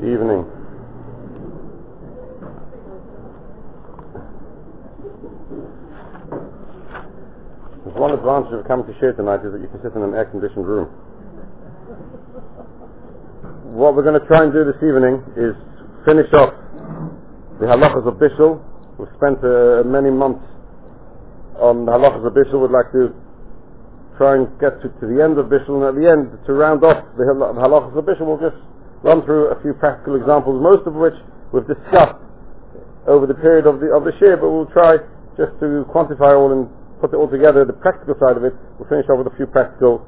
evening. There's one advantage of coming to share tonight is that you can sit in an air-conditioned room. What we're going to try and do this evening is finish off the halachas of Bishul. We've spent many months on the halachas of Bishul. We'd like to try and get to the end of Bishul, and at the end, to round off the halachas of Bishul, we'll just run through a few practical examples, most of which we've discussed over the period of the shir, but we'll try just to quantify all and put it all together, the practical side of it. We'll finish off with a few practical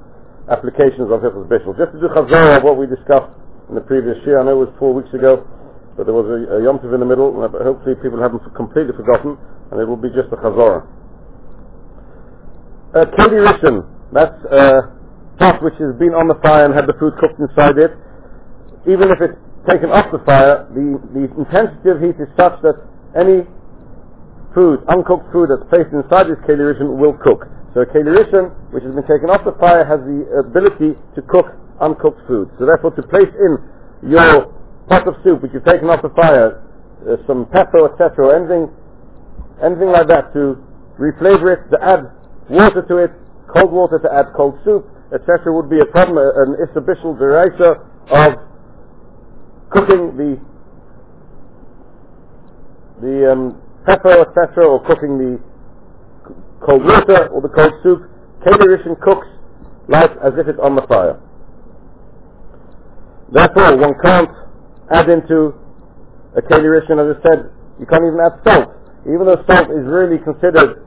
applications of Hilchos Bishul. Just to do chazara of what we discussed in the previous shir. I know it was 4 weeks ago, but there was a Yom Tov in the middle, but hopefully people haven't completely forgotten, and it will be just a chazara. Keli Rishon, that's a pot which has been on the fire and had the food cooked inside it. Even if it's taken off the fire, the intensity of heat is such that any food, uncooked food that's placed inside this Keli Rishon will cook. So a Keli Rishon which has been taken off the fire has the ability to cook uncooked food. So therefore, to place in your pot of soup which you've taken off the fire some pepper, etc., anything like that, to reflavor it, to add water to it, cold water to add cold soup, etc., would be a problem, an Issa Bishul D'Oraisa of cooking the pepper, etc., or cooking the cold water or the cold soup. Keli Rishon cooks like as if it's on the fire. Therefore, one can't add into a Keli Rishon, as I said, you can't even add salt, even though salt is really considered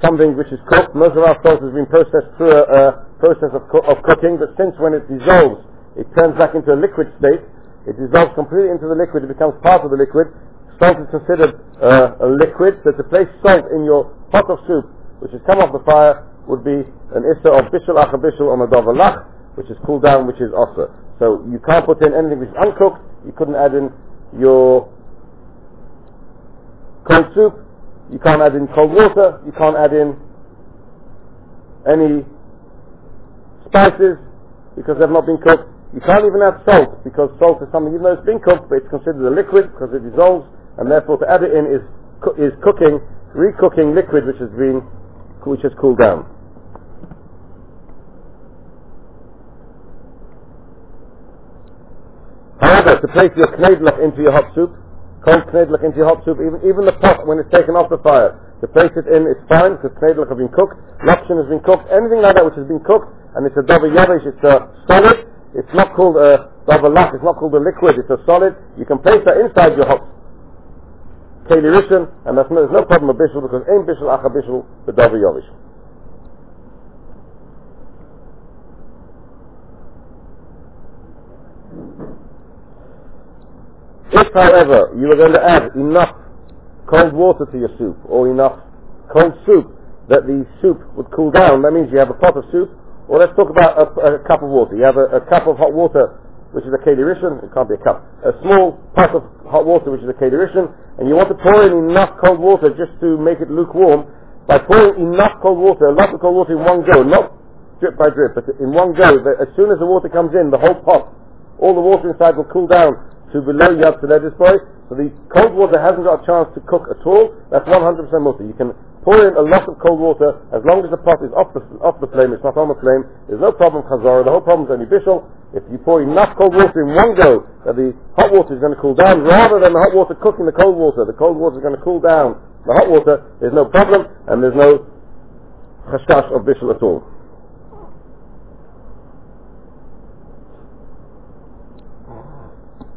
something which is cooked. Most of our salt has been processed through a process of cooking, but since when it dissolves, it turns back into a liquid state. It dissolves completely into the liquid, it becomes part of the liquid. Salt is considered a liquid, so to place salt in your pot of soup which has come off the fire would be an issa of bishul achar bishul on a davar lach, which is cooled down, which is osur. So you can't put in anything which is uncooked. You couldn't add in your cold soup, you can't add in cold water, you can't add in any spices because they've not been cooked. You can't even add salt, because salt is something, even though it's been cooked, but it's considered a liquid because it dissolves, and therefore to add it in is cooking, re-cooking liquid which has cooled down. However, to place your knedlach into your hot soup, cold knedlach into your hot soup, even the pot when it's taken off the fire, to place it in is fine because knedlach have been cooked, lachshin has been cooked, anything like that which has been cooked, and it's a davar yavesh, it's a solid. It's not called a davar lach, it's not called a liquid, it's a solid. You can place that inside your hot Keli Rishon, and there's no problem with bishul because ein bishul achar bishul the davar yavesh. If, however, you are going to add enough cold water to your soup, or enough cold soup that the soup would cool down, that means you have a pot of soup, or let's talk about a cup of water. You have a cup of hot water, which is a Keli Rishon. It can't be a cup. A small pot of hot water, which is a Keli Rishon, and you want to pour in enough cold water just to make it lukewarm. By pouring enough cold water, a lot of cold water in one go, not drip by drip, but in one go, as soon as the water comes in, the whole pot, all the water inside will cool down to below Yad Tzedekah's point, so the cold water hasn't got a chance to cook at all. That's 100% water. You can pour in a lot of cold water as long as the pot is off the flame, it's not on the flame. There's no problem with chazara. The whole problem is only bishul. If you pour enough cold water in one go that the hot water is going to cool down, rather than the hot water cooking the cold water is going to cool down the hot water, there's no problem, and there's no chashash of bishul at all.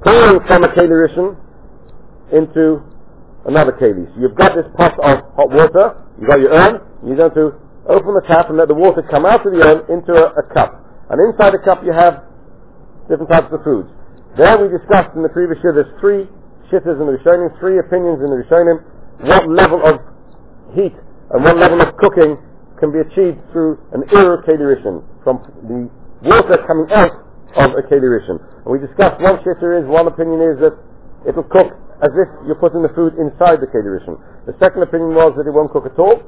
Pouring from a Keli Rishon into another Keli. So you've got this pot of hot water, you've got your urn, you're going to open the tap and let the water come out of the urn into a cup. And inside the cup you have different types of foods. There we discussed in the previous year, there's three shittas in the Rishonim, three opinions in the Rishonim, what level of heat and what level of cooking can be achieved through an irur Keli Rishon, from the water coming out of a Keli Rishon. And we discussed one shitter is, one opinion is that it'll cook as if you're putting the food inside the Keli Rishon. The second opinion was that it won't cook at all,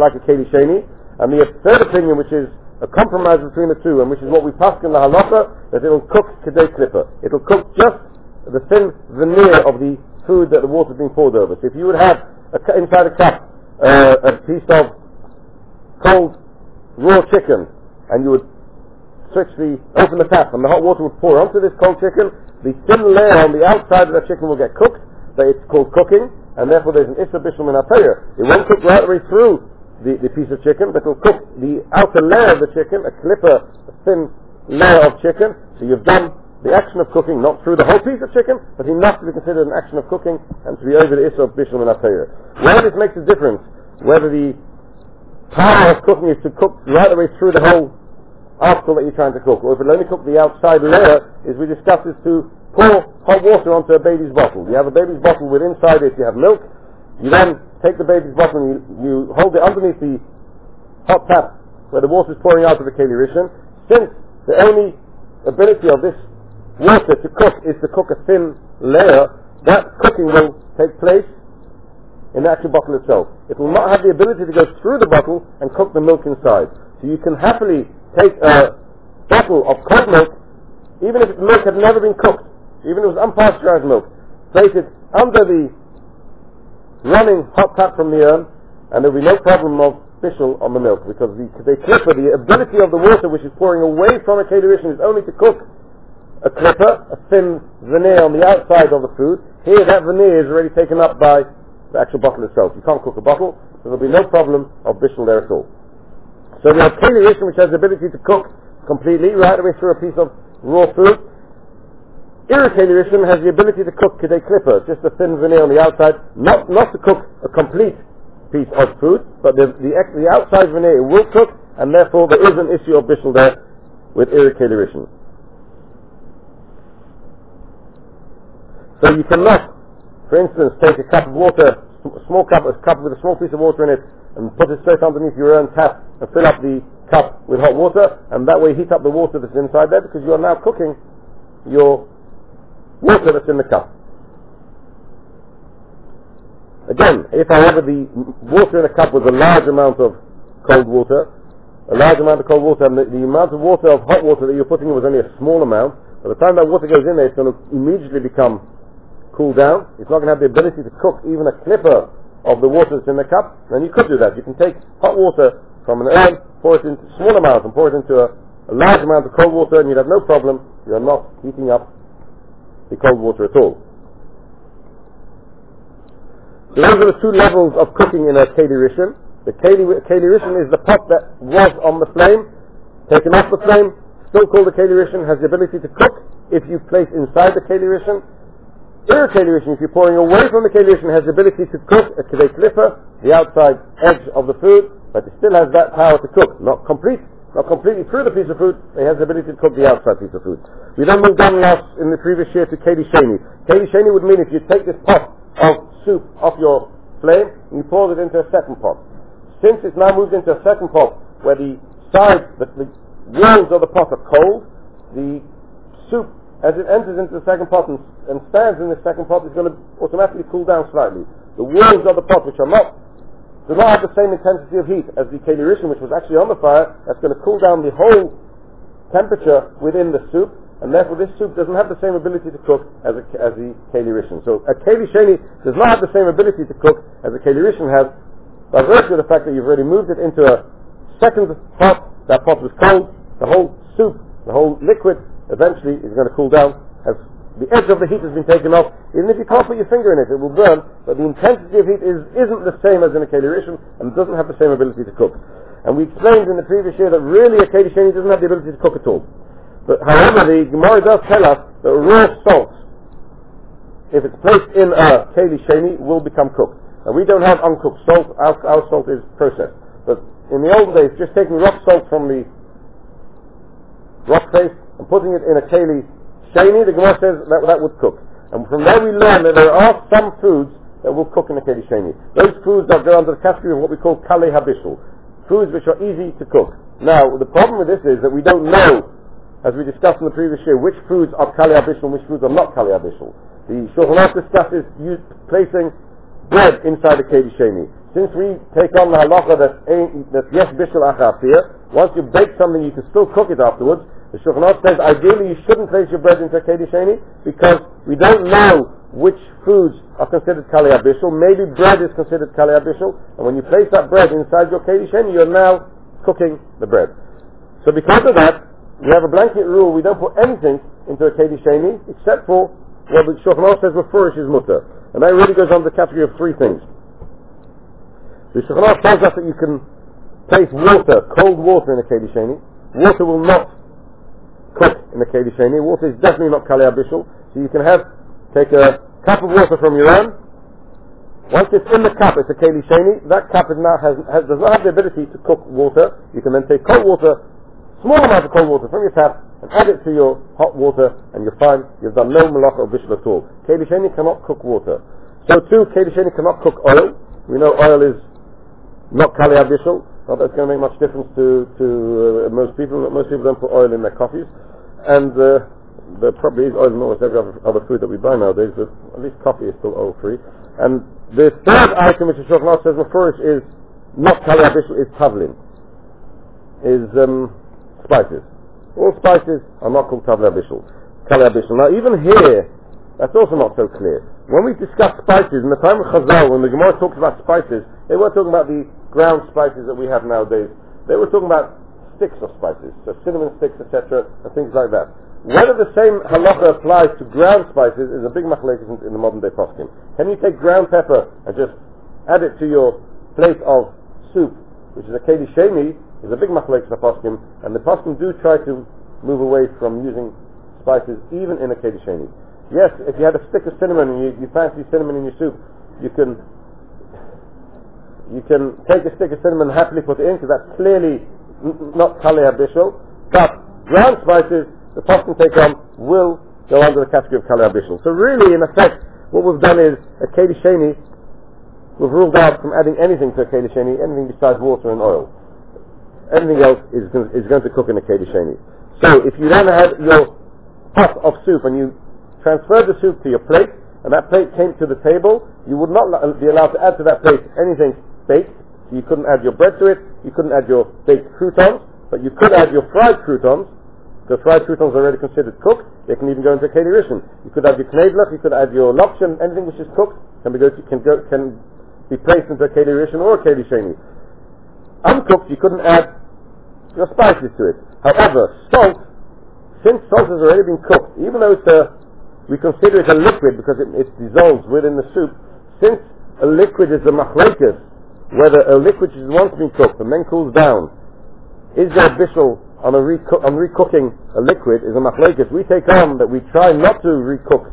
like a Keli Sheni. And the third opinion, which is a compromise between the two, and which is what we pass in the halacha, that it'll cook kedei klipa. It'll cook just the thin veneer of the food that the water is being poured over. So if you would have inside a cup a piece of cold raw chicken, and you would switch open the tap and the hot water would pour onto this cold chicken, the thin layer on the outside of the chicken will get cooked. But it's called cooking, and therefore there's an Isser Bishul Min HaTorah. It won't cook right the way through the piece of chicken, but it'll cook the outer layer of the chicken, a clipper, a thin layer of chicken. So you've done the action of cooking, not through the whole piece of chicken, but enough to be considered an action of cooking and to be over the Isser of Bishul Min HaTorah. Whether this makes a difference, whether the power of cooking is to cook right the way through the whole article that you're trying to cook, or if it'll only cook the outside layer, is we discussed this to pour hot water onto a baby's bottle. You have a baby's bottle with inside it, you have milk. You then take the baby's bottle and you hold it underneath the hot tap where the water is pouring out of the Keli Rishon. Since the only ability of this water to cook is to cook a thin layer, that cooking will take place in the actual bottle itself. It will not have the ability to go through the bottle and cook the milk inside. So you can happily take a bottle of cold milk, even if the milk had never been cooked, even if it was unpasteurized milk, place it under the running hot tap from the urn, and there will be no problem of bishul on the milk, because the clipper, the ability of the water which is pouring away from a Keli Rishon, is only to cook a clipper, a thin veneer on the outside of the food. Here that veneer is already taken up by the actual bottle itself. You can't cook a bottle, so there will be no problem of bishul there at all. So we have Keli Rishon, which has the ability to cook completely right away through a piece of raw food. Keli Rishon has the ability to cook Kedei Klippa, just a thin veneer on the outside, not to cook a complete piece of food, but the outside veneer will cook, and therefore there is an issue of bishul there with Keli Rishon. So you cannot, for instance, take a cup of water, a cup with a small piece of water in it, and put it straight underneath your own tap and fill up the cup with hot water, and that way heat up the water that's inside there, because you are now cooking your water that's in the cup. Again, if however the water in the cup was a large amount of cold water, and the amount of water, of hot water that you're putting in was only a small amount, by the time that water goes in there, it's going to immediately become cooled down. It's not going to have the ability to cook even a clipper of the water that's in the cup. Then you could do that. You can take hot water from an urn, pour it into small amounts, and pour it into a large amount of cold water, and you'd have no problem. You are not heating up the cold water at all. So those are the two levels of cooking in a Keli Rishon. The Keli Rishon is the pot that was on the flame, taken off the flame, still called the Keli Rishon, has the ability to cook if you place inside the Keli Rishon. Ira Keli Rishon, if you're pouring away from the Keli Rishon, has the ability to cook a Kedei Klippa, the outside edge of the food, but it still has that power to cook, not completely through the piece of food, it has the ability to cook the outside piece of food. We then moved on last in the previous year to Keli Sheni. Keli Sheni would mean if you take this pot of soup off your flame and you pour it into a second pot. Since it's now moved into a second pot where the sides, the walls of the pot are cold, the soup as it enters into the second pot and stands in the second pot is going to automatically cool down slightly. The walls of the pot, which are not do not have the same intensity of heat as the Keli Rishon, which was actually on the fire, that's going to cool down the whole temperature within the soup, and therefore this soup doesn't have the same ability to cook as the Keli Rishon. So a Keli Sheni does not have the same ability to cook as a Keli Rishon has, by virtue of the fact that you've already moved it into a second pot. That pot was cold. The whole soup, the whole liquid, eventually is going to cool down as the edge of the heat has been taken off. Even if you can't put your finger in it, it will burn, but the intensity of heat isn't the same as in a Keli Rishon and doesn't have the same ability to cook. And we explained in the previous year that really a Keli Sheni doesn't have the ability to cook at all. But however, the Gemara does tell us that raw salt, if it's placed in a Keli Sheni, will become cooked. And we don't have uncooked salt, our salt is processed. But in the old days, just taking rock salt from the rock face and putting it in a Keli Sheni, the Gemara says that would cook. And from there we learn that there are some foods that will cook in a Keli Sheni. Those foods that go under the category of what we call Kalei Habishul, foods which are easy to cook. Now, the problem with this is that we don't know, as we discussed in the previous year, which foods are Kalei Habishul and which foods are not Kalei Habishul. The Shulchan Aruch discusses placing bread inside a Keli Sheni. Since we take on the halacha that yes bishul achar afiyah, once you bake something you can still cook it afterwards, The Shulchan Aruch says ideally you shouldn't place your bread into a Keli Sheni because we don't know which foods are considered Kalei Habishul. Maybe bread is considered Kalei Habishul, and when you place that bread inside your Keli Sheni, you're now cooking the bread. So because of that, we have a blanket rule: we don't put anything into a Keli Sheni except for what the Shulchan Aruch says Mefurish is Mutter, and that really goes under the category of three things. The Shulchan Aruch tells us that you can place water, cold water, in a Keli Sheni. Water will not cook in the Keli Sheni. Water is definitely not Kalei Habishul. So you can take a cup of water from your own. Once it's in the cup, it's a Keli Sheni. That cup does not have the ability to cook water. You can then take cold water, small amount of cold water from your tap, and add it to your hot water, and you'll find you've done no malacha or bishul at all. Keli Sheni cannot cook water. So too, Keli Sheni cannot cook oil. We know oil is not Kalei Habishul. Not that it's going to make much difference to most people. Most people don't put oil in their coffees, and there probably is oil in almost every other food that we buy nowadays, but at least coffee is still oil free. And the third item which the Shulchan Aruch says Mefurish is not Kalei Habishul, is tavlin, is spices. All spices are not called Kalei Habishul. Now even here, that's also not so clear. When we discuss spices in the time of Chazal, when the Gemara talks about spices, they weren't talking about the ground spices that we have nowadays. They were talking about sticks of spices, so cinnamon sticks, etc., and things like that. Whether the same halacha applies to ground spices is a big machlokes in the modern day poskim. Can you take ground pepper and just add it to your plate of soup, which is a Keli Sheni? Is a big machlokes in the poskim, and the poskim do try to move away from using spices even in a Keli Sheni. Yes, if you had a stick of cinnamon and you fancy cinnamon in your soup, you can take a stick of cinnamon and happily put it in, because that's clearly not Kalei Habishul. But ground spices, the poskim take on, will go under the category of Kalei Habishul. So really, in effect, what we've done is a Keli Sheni, we've ruled out from adding anything to a Keli Sheni, anything besides water and oil. Everything else is going to cook in a Keli Sheni. So if you then have your pot of soup and you transferred the soup to your plate, and that plate came to the table, you would not be allowed to add to that plate anything baked. You couldn't add your bread to it, you couldn't add your baked croutons, but you could add your fried croutons. The fried croutons are already considered cooked. They can even go into a Keli Rishon. You could add your knedlach, you could add your lopshen. Anything which is cooked can be placed into a Keli Rishon or a Keli Sheni. Uncooked, you couldn't add your spices to it. However, salt, since salt has already been cooked, even though we consider it a liquid because it dissolves within the soup. Since a liquid is a machlokes, whether a liquid is once been cooked and then cools down, is there bishul on recooking a liquid is a machlokes. We take on that we try not to recook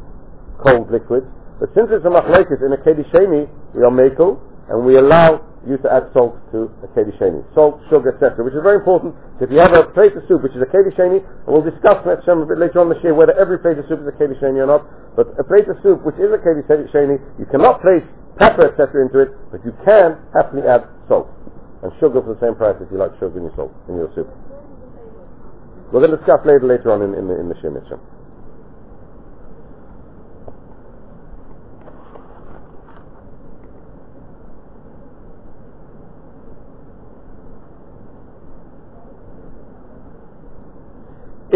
cold liquids, but since it's a machlokes in a Keli Sheni, we are mekel and we allow you to add salt to a Keli Sheni, salt, sugar, etc., which is very important. If you have a plate of soup which is a Keli Sheni, and we'll discuss a bit later on this year whether every plate of soup is a Keli Sheni or not, but a plate of soup which is a Keli Sheni, you cannot place pepper, etc., into it, but you can happily add salt and sugar for the same price if you like sugar in your salt in your soup. We're going to discuss later on in the Shir Mitzvah.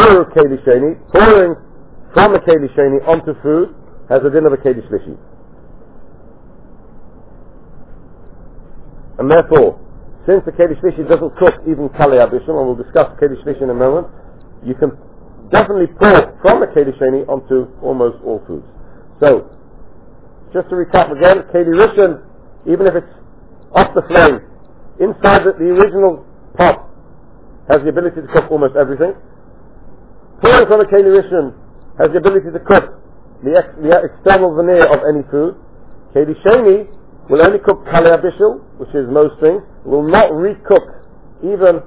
Of Keli Sheni, pouring from a Keli Sheni onto food has a din of a Keli Shlishi, and therefore, since the Keli Shlishi doesn't cook even Kalei Habishul, and we'll discuss Keli Shlishi in a moment, you can definitely pour from a Keli Sheni onto almost all foods. So just to recap again, Keli Rishon, even if it's off the flame inside the original pot, has the ability to cook almost everything. Pouring from a Keli Rishon has the ability to cook the external veneer of any food. Keli Sheni will only cook Kalei Habishul, which is most things. Will not recook even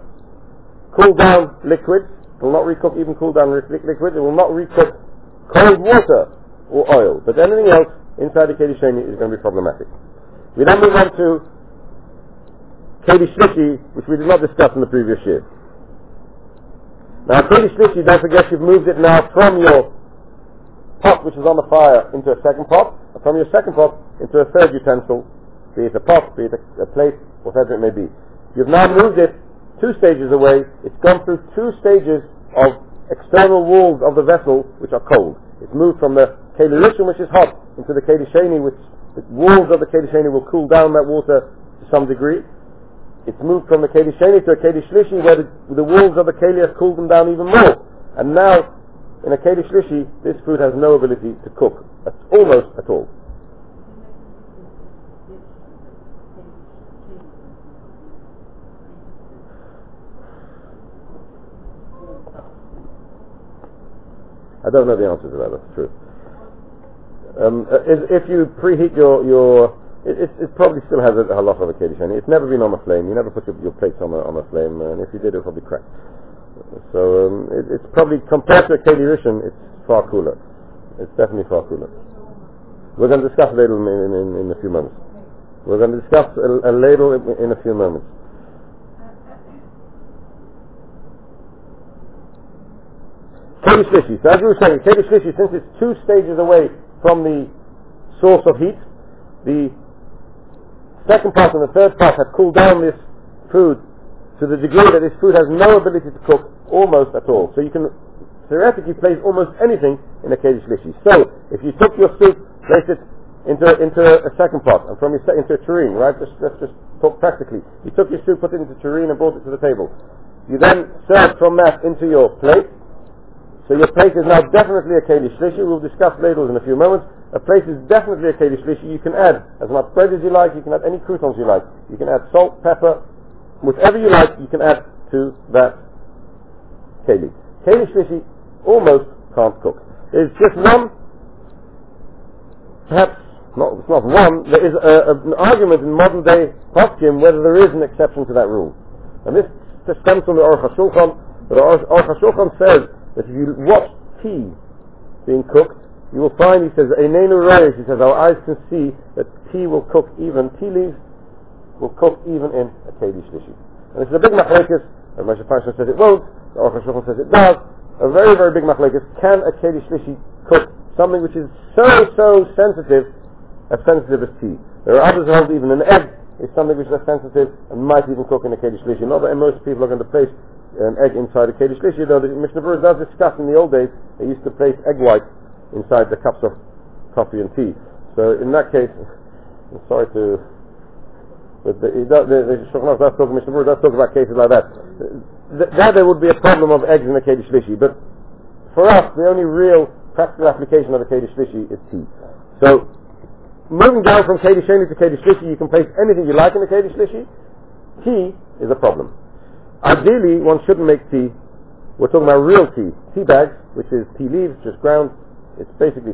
cool down liquids. Will not recook even cool down liquids. It will not recook cold water or oil. But anything else inside the Keli Sheni is going to be problematic. We then move on to Keli Shlishi, which we did not discuss in the previous year. Now, Keli Shlishi, don't forget, you've moved it now from your pot which is on the fire into a second pot, and from your second pot into a third utensil, be it a pot, be it a plate, whatever it may be. You've now moved it 2 stages away. It's gone through 2 stages of external walls of the vessel, which are cold. It's moved from the Keli Rishon, which is hot, into the Keli Sheni, which the walls of the Keli Sheni will cool down that water to some degree. It's moved from the Keli Sheni to a Keli Shlishi, where the walls of the Keli have cooled them down even more. And now, in a Keli Shlishi, this food has no ability to cook, almost at all. I don't know the answer to that, that's true. If you preheat it probably still has a halacha of a Keli Sheni. It's never been on a flame. You never put your plates on a flame, and if you did, it would probably crack. So it's probably, compared to a Keli Rishon, it's far cooler. It's definitely far cooler. We're going to discuss a ladle in a few moments. We're going to discuss a ladle in a few moments. Keli Shlishi. So as we were saying, Keli Shlishi, since it's 2 stages away from the source of heat, the second part and the third part have cooled down this food to the degree that this food has no ability to cook almost at all. So you can theoretically place almost anything in a Keli Shlishi. So if you took your soup, place it into a second pot, and from your into a tureen, right? Let's just talk practically. You took your soup, put it into a tureen, and brought it to the table. You then served from that into your plate. So your plate is now definitely a Keli Shlishi. We'll discuss ladles in a few moments. A plate is definitely a Keli Shlishi. You can add as much bread as you like. You can add any croutons you like. You can add salt, pepper, whatever you like. You can add to that Keli. Keli Shlishi almost can't cook. There's just one, perhaps not. It's not one. There is an argument in modern day Poskim whether there is an exception to that rule. And this stems from the Aruch HaShulchan. The Aruch HaShulchan says that if you watch tea being cooked, you will find, he says, Einenu Royesh, he says, our eyes can see that tea will cook even, tea leaves will cook even in a Keli Shlishi. And this is a big machlekes. Moshe Feinstein says it won't, the Aruch HaShulchan says it does. A very, very big machlekes. Can a Keli Shlishi cook something which is so sensitive, as sensitive as tea? There are others who hold even an egg is something which is sensitive and might even cook in a Keli Shlishi. Not that most people are going to place an egg inside a Keli Shlishi, though the Mishnah Berurah does discuss in the old days they used to place egg white inside the cups of coffee and tea. So in that case, I'm sorry to, but the Shulchan Aruch Mishnah Berurah does talk about cases like that. There would be a problem of eggs in a Keli Shlishi, but for us the only real practical application of a Keli Shlishi is tea. So moving down from Keli Sheni to Keli Shlishi, you can place anything you like in a Keli Shlishi. Tea is a problem. Ideally, one shouldn't make tea. We're talking about real tea. Tea bags, which is tea leaves, just ground. It's basically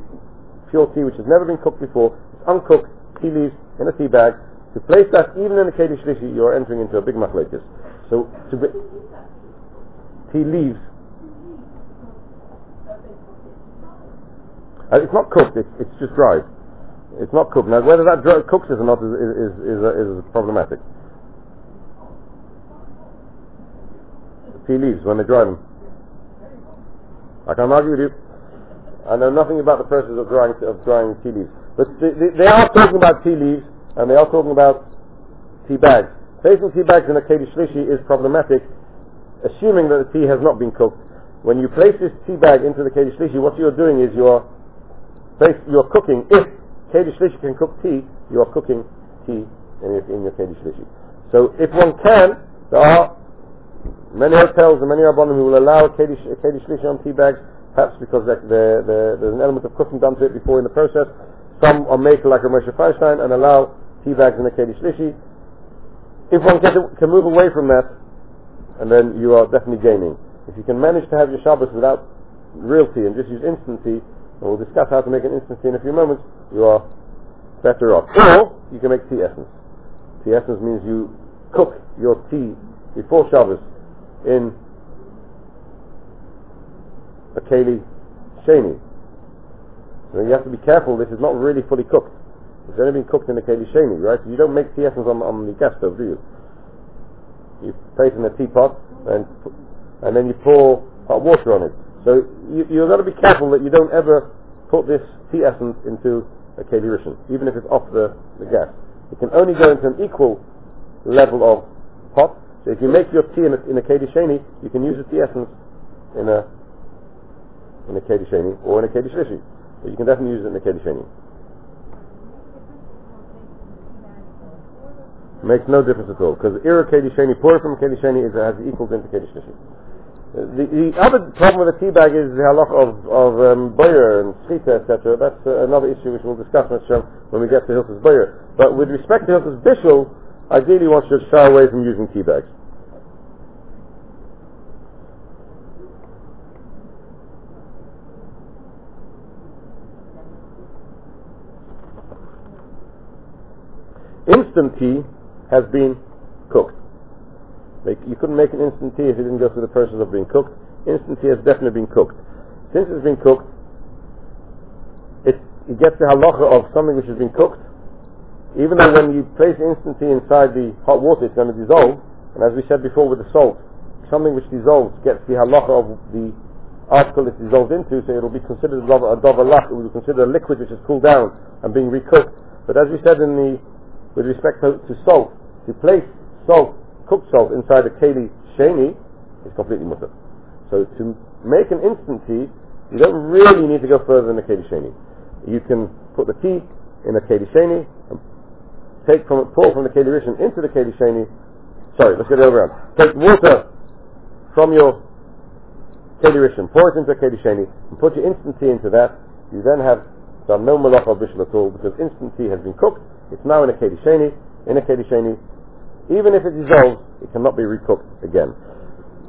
pure tea, which has never been cooked before. It's uncooked tea leaves in a tea bag. To place that, even in a Keli Shlishi, you're entering into a big machlokes. So, tea leaves. It's not cooked, it's just dried. It's not cooked. Now, whether that cooks it or not is problematic. Tea leaves, when they dry them, I can't argue with you. I know nothing about the process of drying tea leaves, but they are talking about tea leaves and they are talking about tea bags. Placing tea bags in a Keli Shlishi is problematic, assuming that the tea has not been cooked. When you place this tea bag into the Keli Shlishi, what you're doing is you're cooking. If Keli Shlishi can cook tea, you are cooking tea in your Keli Shlishi. So if one can, there are many hotels and many rabbanim who will allow a Keli Shlishi on tea bags, perhaps because there's an element of custom done to it before in the process. Some are made like a Moshe Feinstein and allow tea bags in a Keli Shlishi. If one can move away from that, and then you are definitely gaining. If you can manage to have your Shabbos without real tea and just use instant tea, and we'll discuss how to make an instant tea in a few moments, you are better off. Or you can make tea essence. Tea essence means you cook your tea before Shabbos in a Keli Sheni. So you have to be careful, this is not really fully cooked. It's only been cooked in a Keli Sheni, right? So you don't make tea essence on the gas stove, do you? You place in a teapot and then you pour hot water on it. So you've got to be careful that you don't ever put this tea essence into a Keli Rishon, even if it's off the gas. It can only go into an equal level of hot. So if you make your tea in a Keli Sheni, you can use the tea essence in a in a Keli Sheni or in a Keli Shlishi. But you can definitely use it in a Keli Sheni. Makes no difference at all, because Ira Keli Sheni, pour from Keli Sheni, is has equals into Keli Shlishi. The other problem with a tea bag is the halach of boyer and shita, etc. That's another issue which we'll discuss when we get to Hilchos boyer. But with respect to Hilchos bishul, ideally one should shy away from using tea bags. Instant tea has been cooked. You couldn't make an instant tea if you didn't go through the process of being cooked. Instant tea has definitely been cooked. Since it's been cooked, it gets the halacha of something which has been cooked. Even though when you place instant tea inside the hot water, it's going to dissolve. And as we said before with the salt, something which dissolves gets the halacha of the article it's dissolved into, so it'll be considered a davar lach. It will be considered a liquid which has cooled down and being recooked. But as we said with respect to salt, if you place salt, cooked salt, inside a Keli Sheni, is completely mutter. So to make an instant tea, you don't really need to go further than a Keli Sheni. You can put the tea in a Keli Sheni and pour from the Keli Rishon into the Keli Sheni. Sorry, let's get it over around. Take water from your Keli Rishon, pour it into a Keli Sheni, and put your instant tea into that. You then have done no malacha bishul at all, because instant tea has been cooked. It's now in a Keli Sheni. In a Keli Sheni, even if it dissolves, it cannot be recooked again.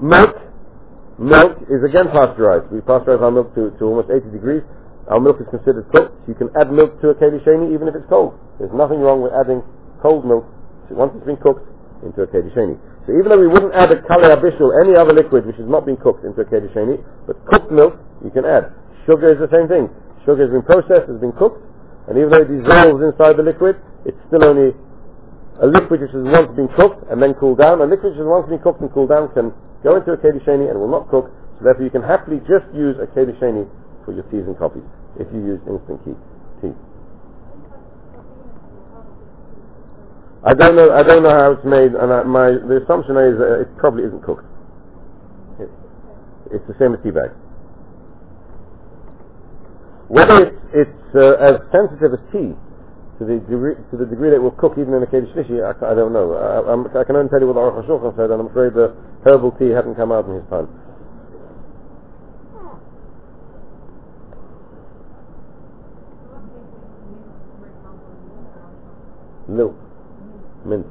Milk is again pasteurized. We pasteurize our milk to almost 80 degrees. Our milk is considered cooked. You can add milk to a Keli Sheni even if it's cold. There's nothing wrong with adding cold milk once it's been cooked into a Keli Sheni. So even though we wouldn't add a Kalei Bishul, any other liquid which has not been cooked, into a Keli Sheni, but cooked milk you can add. Sugar is the same thing. Sugar has been processed, has been cooked, and even though it dissolves inside the liquid, it's still only a liquid which has once been cooked and then cooled down. A liquid which has once been cooked and cooled down can go into a Keli Sheni and will not cook, so therefore you can happily just use a Keli Sheni for your teas and coffees if you use instant tea. I don't know how it's made, and the assumption is that it probably isn't cooked. It's the same as tea bags. Whether it's as sensitive as tea to the degree that it will cook even in a Keli Shlishi, I don't know. I can only tell you what the Aruch HaShulchan said, and I'm afraid the herbal tea hadn't come out in his time. Milk, mint.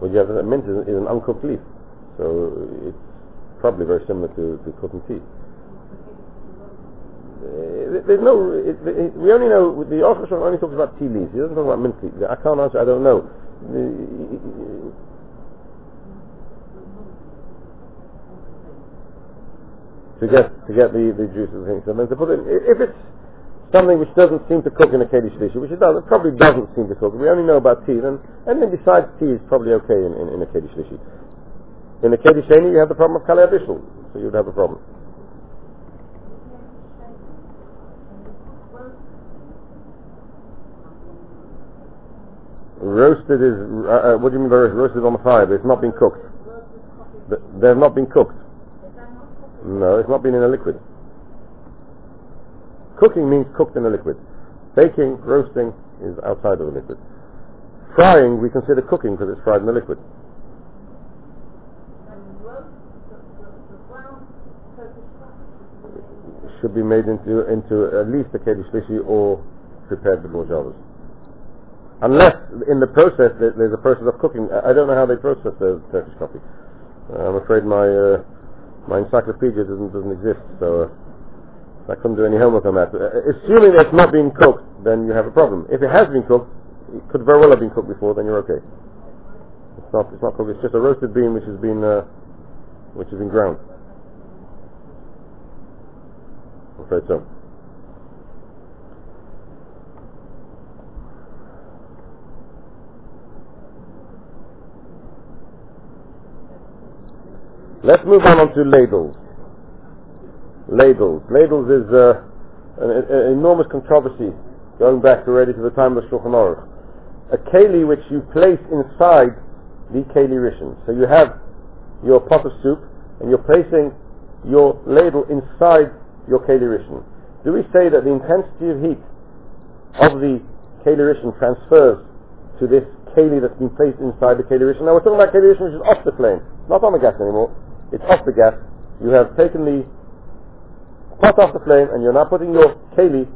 Well, you have that mint is an uncooked leaf, so it's probably very similar to cooking tea. We only know, the Aruch HaShulchan only talks about tea leaves. He doesn't talk about mint leaves. I can't answer. I don't know. To get the juice of the thing. So then to put it, if it's something which doesn't seem to cook in a Keli Shlishi, which it probably doesn't seem to cook. We only know about tea. Then anything besides tea is probably okay in a Keli Shlishi. In a Keli Sheni, you have the problem of Kalei Bishul, so you'd have a problem. Roasted is what do you mean by roasted? On the fire, but it's not been cooked. They've not been cooked. No, it's not been in a liquid. Cooking means cooked in a liquid. Baking, roasting is outside of a liquid. Frying we consider cooking because it's fried in a liquid. Should be made into at least a Keli Shlishi or prepared with Mojaves. Unless in the process there's a process of cooking. I don't know how they process the Turkish coffee. I'm afraid my encyclopedia doesn't exist, so I couldn't do any homework on that. Assuming that it's not been cooked, then you have a problem. If it has been cooked, it could very well have been cooked before, then you're okay. It's not cooked. It's just a roasted bean which has been ground. I'm afraid so. Let's move on to ladles. Ladles is an enormous controversy going back already to the time of the Shulchan Aruch. A keli which you place inside the Keli Rishon. So you have your pot of soup and you're placing your ladle inside your Keli Rishon. Do we say that the intensity of heat of the Keli Rishon transfers to this Keli that's been placed inside the Keli Rishon? Now we're talking about Keli Rishon which is off the flame, not on the gas anymore. It's off the gas. You have taken the pot off the flame and you're now putting your Keli,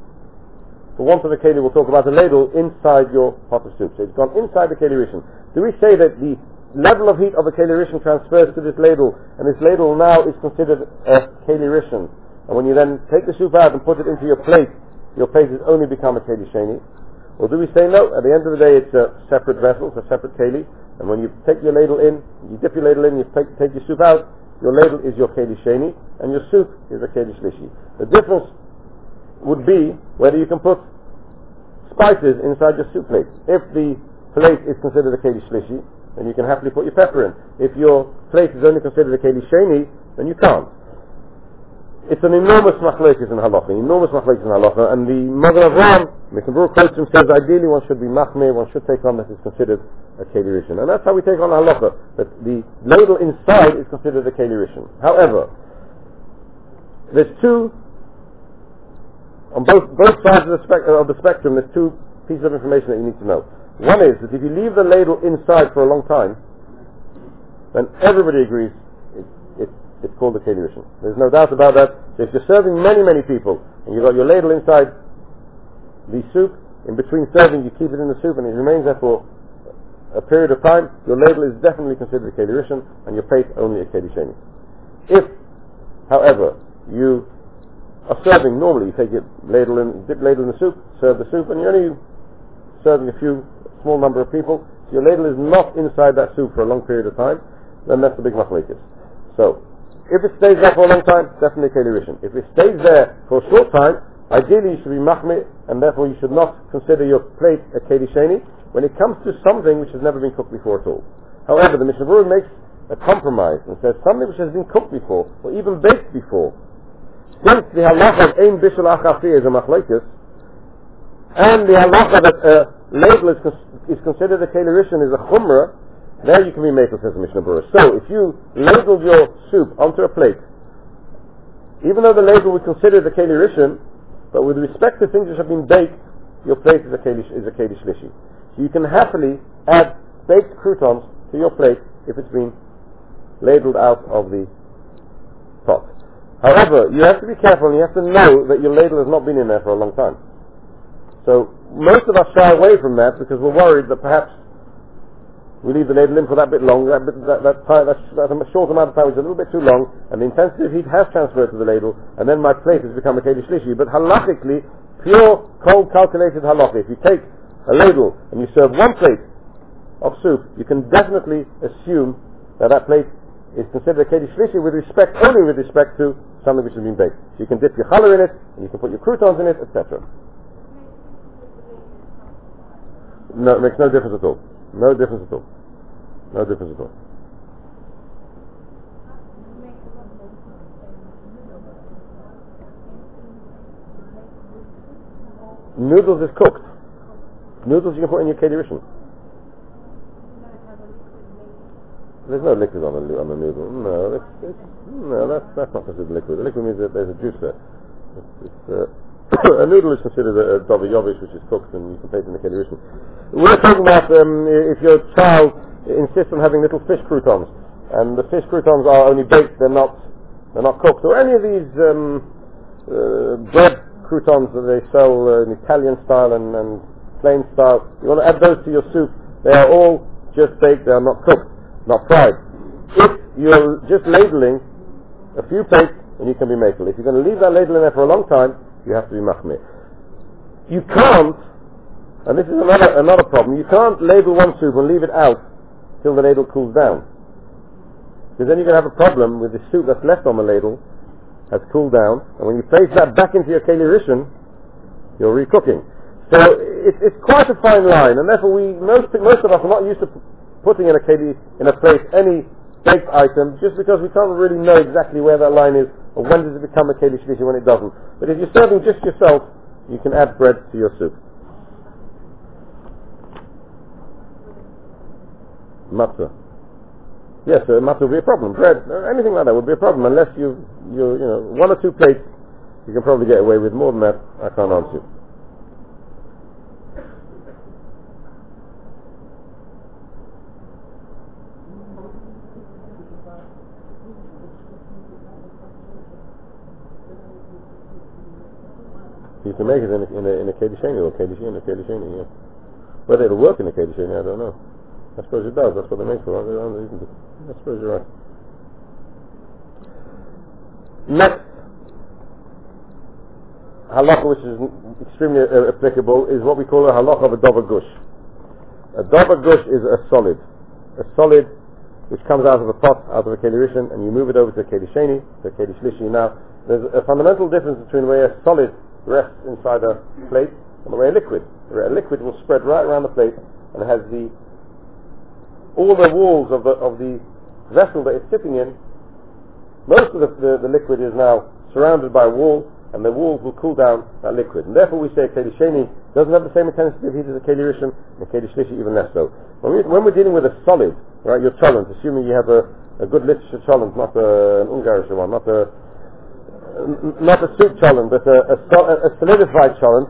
for want of a Keli we'll talk about the ladle, inside your pot of soup. So it's gone inside the Keli Rishon. Do we say that the level of heat of a Keli Rishon transfers to this ladle, and this ladle now is considered a Keli Rishon? And when you then take the soup out and put it into your plate has only become a Keli Sheni? Or do we say no, at the end of the day it's a separate vessel, it's a separate Keli, and when you take your ladle in, you dip your ladle in, you take your soup out, your ladle is your Keli Sheni, and your soup is a Keli Shlishi. The difference would be whether you can put spices inside your soup plate. If the plate is considered a Keli Shlishi, then you can happily put your pepper in. If your plate is only considered a Keli Sheni, then you can't. It's an enormous machlokes in halacha, and the mother of Ram, Mr. Baruch Kotzim, says ideally one should be machmir, one should take on that is considered a Keli Rishon, and that's how we take on halacha, that the ladle inside is considered a Keli Rishon. However, there's two, on both sides of the spectrum, there's two pieces of information that you need to know. One is that if you leave the ladle inside for a long time, then everybody agrees it's called the Keli Rishon. There's no doubt about that. So if you're serving many, many people, and you've got your ladle inside the soup, in between serving you keep it in the soup, and it remains there for a period of time, your ladle is definitely considered a Keli Rishon, and your plate only a Keli Sheni. If, however, you are serving normally, you take your ladle in, dip ladle in the soup, serve the soup, and you're only serving a few small number of people, so your ladle is not inside that soup for a long period of time, then that's the big machlokes. So if it stays there for a long time, definitely Keli Rishon. If it stays there for a short time, ideally you should be machmir, and therefore you should not consider your plate a Keli Sheni when it comes to something which has never been cooked before at all. However, the Mishnah Berurah makes a compromise and says something which has been cooked before or even baked before, since the halacha of ein bishul achafi is a machlokes, and the halacha that ladle is considered a Keli Rishon is a chumrah, there you can be makel, says the Mishnah Berurah. So if you ladle your soup onto a plate, even though the ladle we consider the Keli Rishon, but with respect to things which have been baked, your plate is a Keli Shlishi. So you can happily add baked croutons to your plate if it's been ladled out of the pot. However, you have to be careful and you have to know that your ladle has not been in there for a long time. So most of us shy away from that because we're worried that perhaps we leave the ladle in for that bit long, that's a short amount of time, which is a little bit too long, and the intensity of heat has transferred to the ladle, and then my plate has become a Keli Shlishi. But halachically, pure, cold, calculated halacha, if you take a ladle and you serve one plate of soup, you can definitely assume that that plate is considered a Keli Shlishi only with respect to something which has been baked. So you can dip your challah in it, and you can put your croutons in it, etc. No, it makes no difference at all. No difference at all. Noodles is cooked. Noodles you can put in your Keli Rishon. There's no liquid on the noodle. No, that's not considered liquid. The liquid means that there's a juice there. A noodle is considered a davar yovesh, which is cooked, and you can take it in the Keli Rishon. We're talking about if your child insists on having little fish croutons, and the fish croutons are only baked; they're not cooked. Or any of these bread croutons that they sell in Italian style and plain style. You want to add those to your soup. They are all just baked; they are not cooked, not fried. If you're just ladling a few plates, and you can be makel. If you're going to leave that ladle in there for a long time, you have to be machmir. You can't, and this is another problem, you can't ladle one soup and leave it out till the ladle cools down, because then you're going to have a problem with the soup that's left on the ladle has cooled down, and when you place that back into your Keli Rishon, you're re-cooking. So it's quite a fine line, and therefore most of us are not used to putting in a plate any baked item, just because we can't really know exactly where that line is or when does it become a Keli Shlishi, when it doesn't. But if you're serving just yourself, you can add bread to your soup. Matzah. Yes, matzah would be a problem. Bread, anything like that would be a problem, unless you know, one or two plates You can probably get away with more than that. I can't answer you. You can make it in a Kedisheni or Kedisheni, yeah. Whether it'll work in a Kedisheni, I don't know. I suppose it does. That's what they make for, isn't it? I suppose you're right. Next halacha, which is extremely applicable, is what we call a halacha of a davar gush. A davar gush is a solid which comes out of a pot, out of a keli rishon, and you move it over to a keli sheni, to a keli shlishi. Now, there's a fundamental difference between where a solid rests inside a plate and where a liquid. Where a liquid will spread right around the plate and has all the walls of the vessel that it's sitting in. Most of the liquid is now surrounded by a wall, and the walls will cool down that liquid. And therefore we say Keli Sheni doesn't have the same intensity of heat as a Keli Rishon, and Keli Shlishi even less so. When we're dealing with a solid, right, your cholent, assuming you have a good literature cholent, not an Ungarische one, not a soup cholent, but a solidified cholent,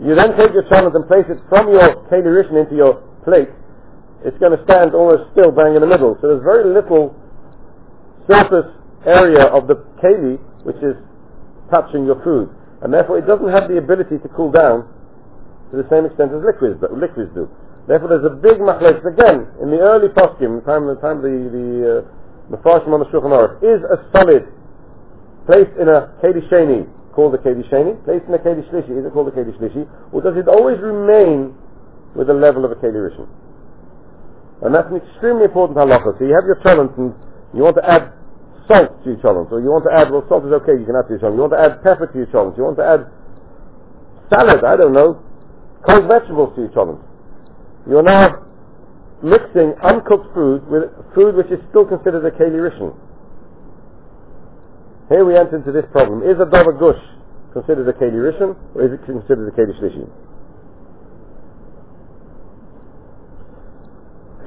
you then take your cholent and place it from your Keli Rishon into your plate. It's going to stand almost still, bang in the middle. So there's very little surface area of the keli which is touching your food, and therefore it doesn't have the ability to cool down to the same extent as liquids do. Therefore there's a big machlokes again in the early poskim, the Mefarshim on the Shulchan Aruch, is a solid placed in a keli sheni called a keli sheni, placed in a keli shlishi, is it called a keli shlishi, or does it always remain with the level of a keli rishon? And that's an extremely important halacha. So you have your cholent and you want to add salt to your cholent, or you want to add, well, salt is okay, you can add to your cholent. You want to add pepper to your cholent. You want to add salad, I don't know, cold vegetables to your cholent. You're now mixing uncooked food with food which is still considered a keli rishon. Here we enter into this problem. Is a davar gush considered a keli rishon, or is it considered a keli shlishi?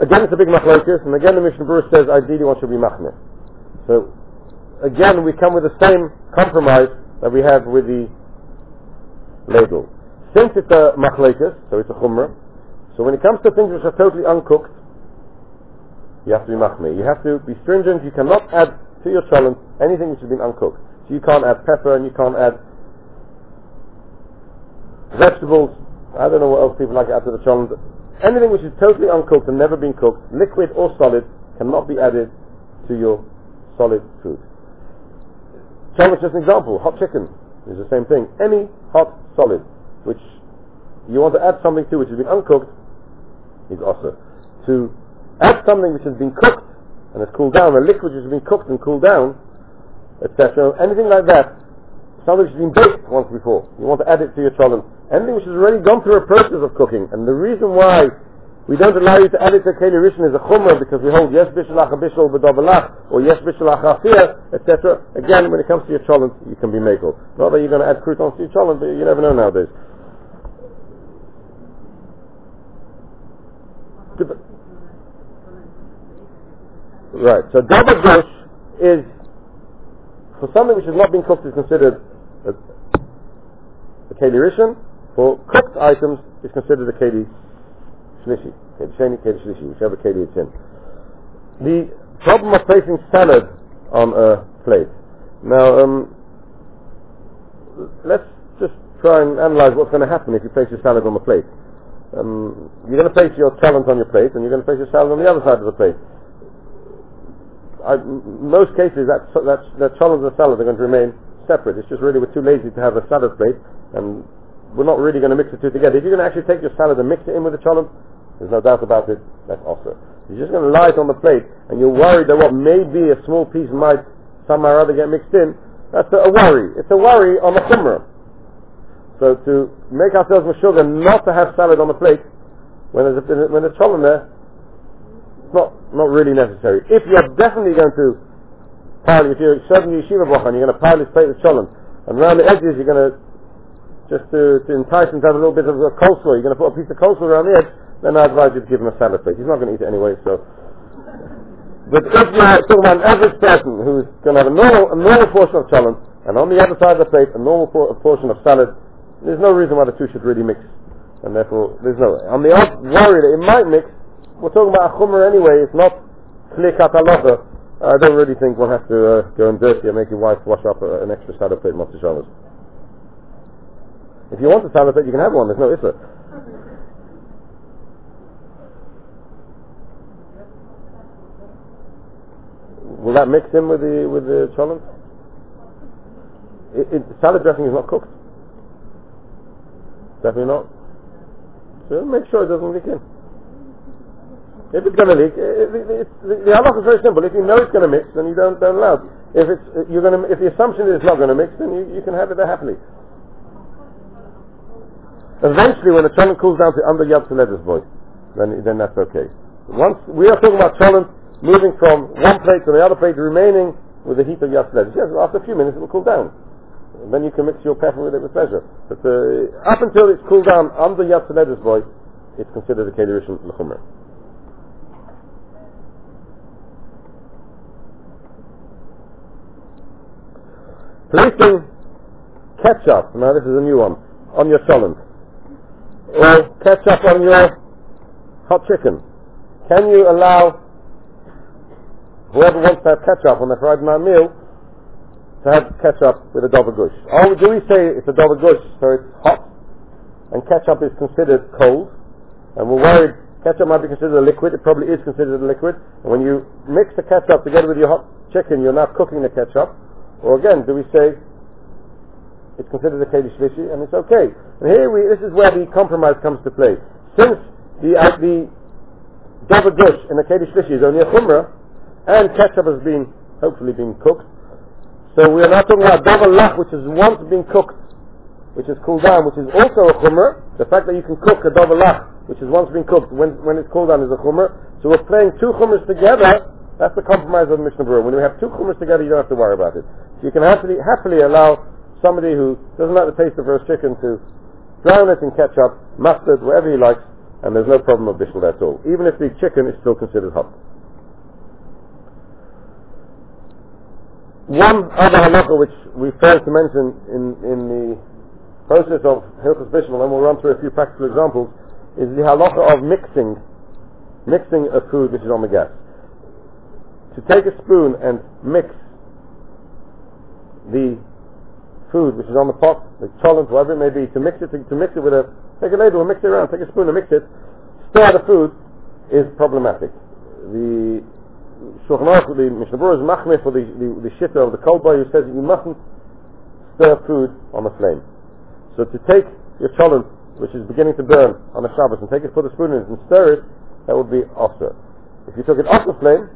Again, it's a big machlokes, and again the Mishnah Berurah says ideally one should be machneh. So again we come with the same compromise that we have with the ladle. Since it's a machlokes, so it's a chumrah, so when it comes to things which are totally uncooked, you have to be machneh. You have to be stringent. You cannot add to your cholent anything which has been uncooked. So you can't add pepper, and you can't add vegetables. I don't know what else people like to add to the cholent. Anything which is totally uncooked and never been cooked, liquid or solid, cannot be added to your solid food. Cholent is just an example. Hot chicken is the same thing. Any hot solid which you want to add something to which has been uncooked is also. To add something which has been cooked and has cooled down, a liquid which has been cooked and cooled down, etc., anything like that, something which has been baked once before, you want to add it to your cholent. Anything which has already gone through a process of cooking, and the reason why we don't allow you to add it to Keli Rishon is a Chumrah, because we hold Yesh Bishul Acha Bishul B'Dobalach, or Yesh Bishul Acha Afir, etc. Again, when it comes to your cholent, you can be makel. Not that you're going to add croutons to your cholent, but you never know nowadays. Right, so davar gush is, for something which has not been cooked, is considered a Keli Rishon. For cooked items, is considered a Keli Shlishi, Keli Sheni, Keli Shlishi, whichever Keli it's in. The problem of placing salad on a plate. Now, let's just try and analyze what's going to happen if you place your salad on the plate. You're going to place your cholent on your plate, and you're going to place your salad on the other side of the plate. In most cases, that cholent and the salad are going to remain separate. It's just really we're too lazy to have a salad plate, and we're not really going to mix the two together. If you're going to actually take your salad and mix it in with the cholent, there's no doubt about it, that's also. You're just going to lie it on the plate, and you're worried that what may be a small piece might somehow or other get mixed in. That's a worry. It's a worry on the chumrah. So to make ourselves meshuggah not to have salad on the plate when there's cholent there, it's not really necessary. If you're definitely going to pile, if you're serving yeshiva bracha and you're going to pile this plate with cholent, and around the edges you're going to, just to entice him to have a little bit of a coleslaw, you're going to put a piece of coleslaw around the edge, then I advise you to give him a salad plate. He's not going to eat it anyway, so. But if you're talking about an average person who's going to have a normal portion of cholent, And on the other side of the plate, a normal portion of salad, there's no reason why the two should really mix. And therefore, there's no way. On the odd worry that it might mix, we're talking about a chumrah anyway, it's not clear-cut halacha. I don't really think one has to go and dirty and make your wife wash up an extra salad plate Motzei Shabbos. If you want a salad plate, you can have one, there's no issue. Will that mix in with the cholent? Salad dressing is not cooked. Definitely not. So make sure it doesn't leak in. If it's going to leak, the halakha is very simple. If you know it's going to mix, then you don't allow it. If the assumption is it's not going to mix, then you can have it there happily. Eventually, when the cholent cools down to under Yad Seleda's voice, then that's okay. Once we are talking about cholent moving from one plate to the other plate, remaining with the heat of Yad Seleda's. Yes, after a few minutes it will cool down. And then you can mix your pepper with it with pleasure. But up until it's cooled down under Yad Seleda's voice, it's considered a Kederishin L'Chumrah. Placing ketchup, now this is a new one, on your cholent, or ketchup on your hot chicken. Can you allow whoever wants to have ketchup on their Friday night meal to have ketchup with a double gush? Or do we say it's a double gush, so it's hot, and ketchup is considered cold, and we're worried ketchup might be considered a liquid. It probably is considered a liquid, and when you mix the ketchup together with your hot chicken, you're now cooking the ketchup. Or again, do we say it's considered a Keli Shlishi and it's okay? And here this is where the compromise comes to play. Since the double gush in the Keli Shlishi is only a Chumrah, and ketchup has hopefully been cooked, so we are now talking about double lach, which is once been cooked, which is cooled down, which is also a Chumrah. The fact that you can cook a double lach, which is once been cooked, when it's cooled down is a Chumrah. So we're playing two Chumrahs together. That's the compromise of the Mishnah Berurah. When we have two chumras together, you don't have to worry about it. So you can happily allow somebody who doesn't like the taste of roast chicken to drown it in ketchup, mustard, whatever he likes, and there's no problem of bishul at all, even if the chicken is still considered hot. One other halacha which we failed to mention in the process of Hilchos Bishul, and we'll run through a few practical examples, is the halacha of mixing a food which is on the gas. To take a spoon and mix the food which is on the pot, the cholent, whatever it may be, to mix it with a, take a ladle and mix it around, take a spoon and mix it, stir the food, is problematic. The Shulchan Aruch, the Mishnah Berurah, is machmir for the shitta of the cold boy, who says that you mustn't stir food on the flame. So to take your cholent, which is beginning to burn on the Shabbos, and put a spoon in it and stir it, that would be osur. If you took it off the flame,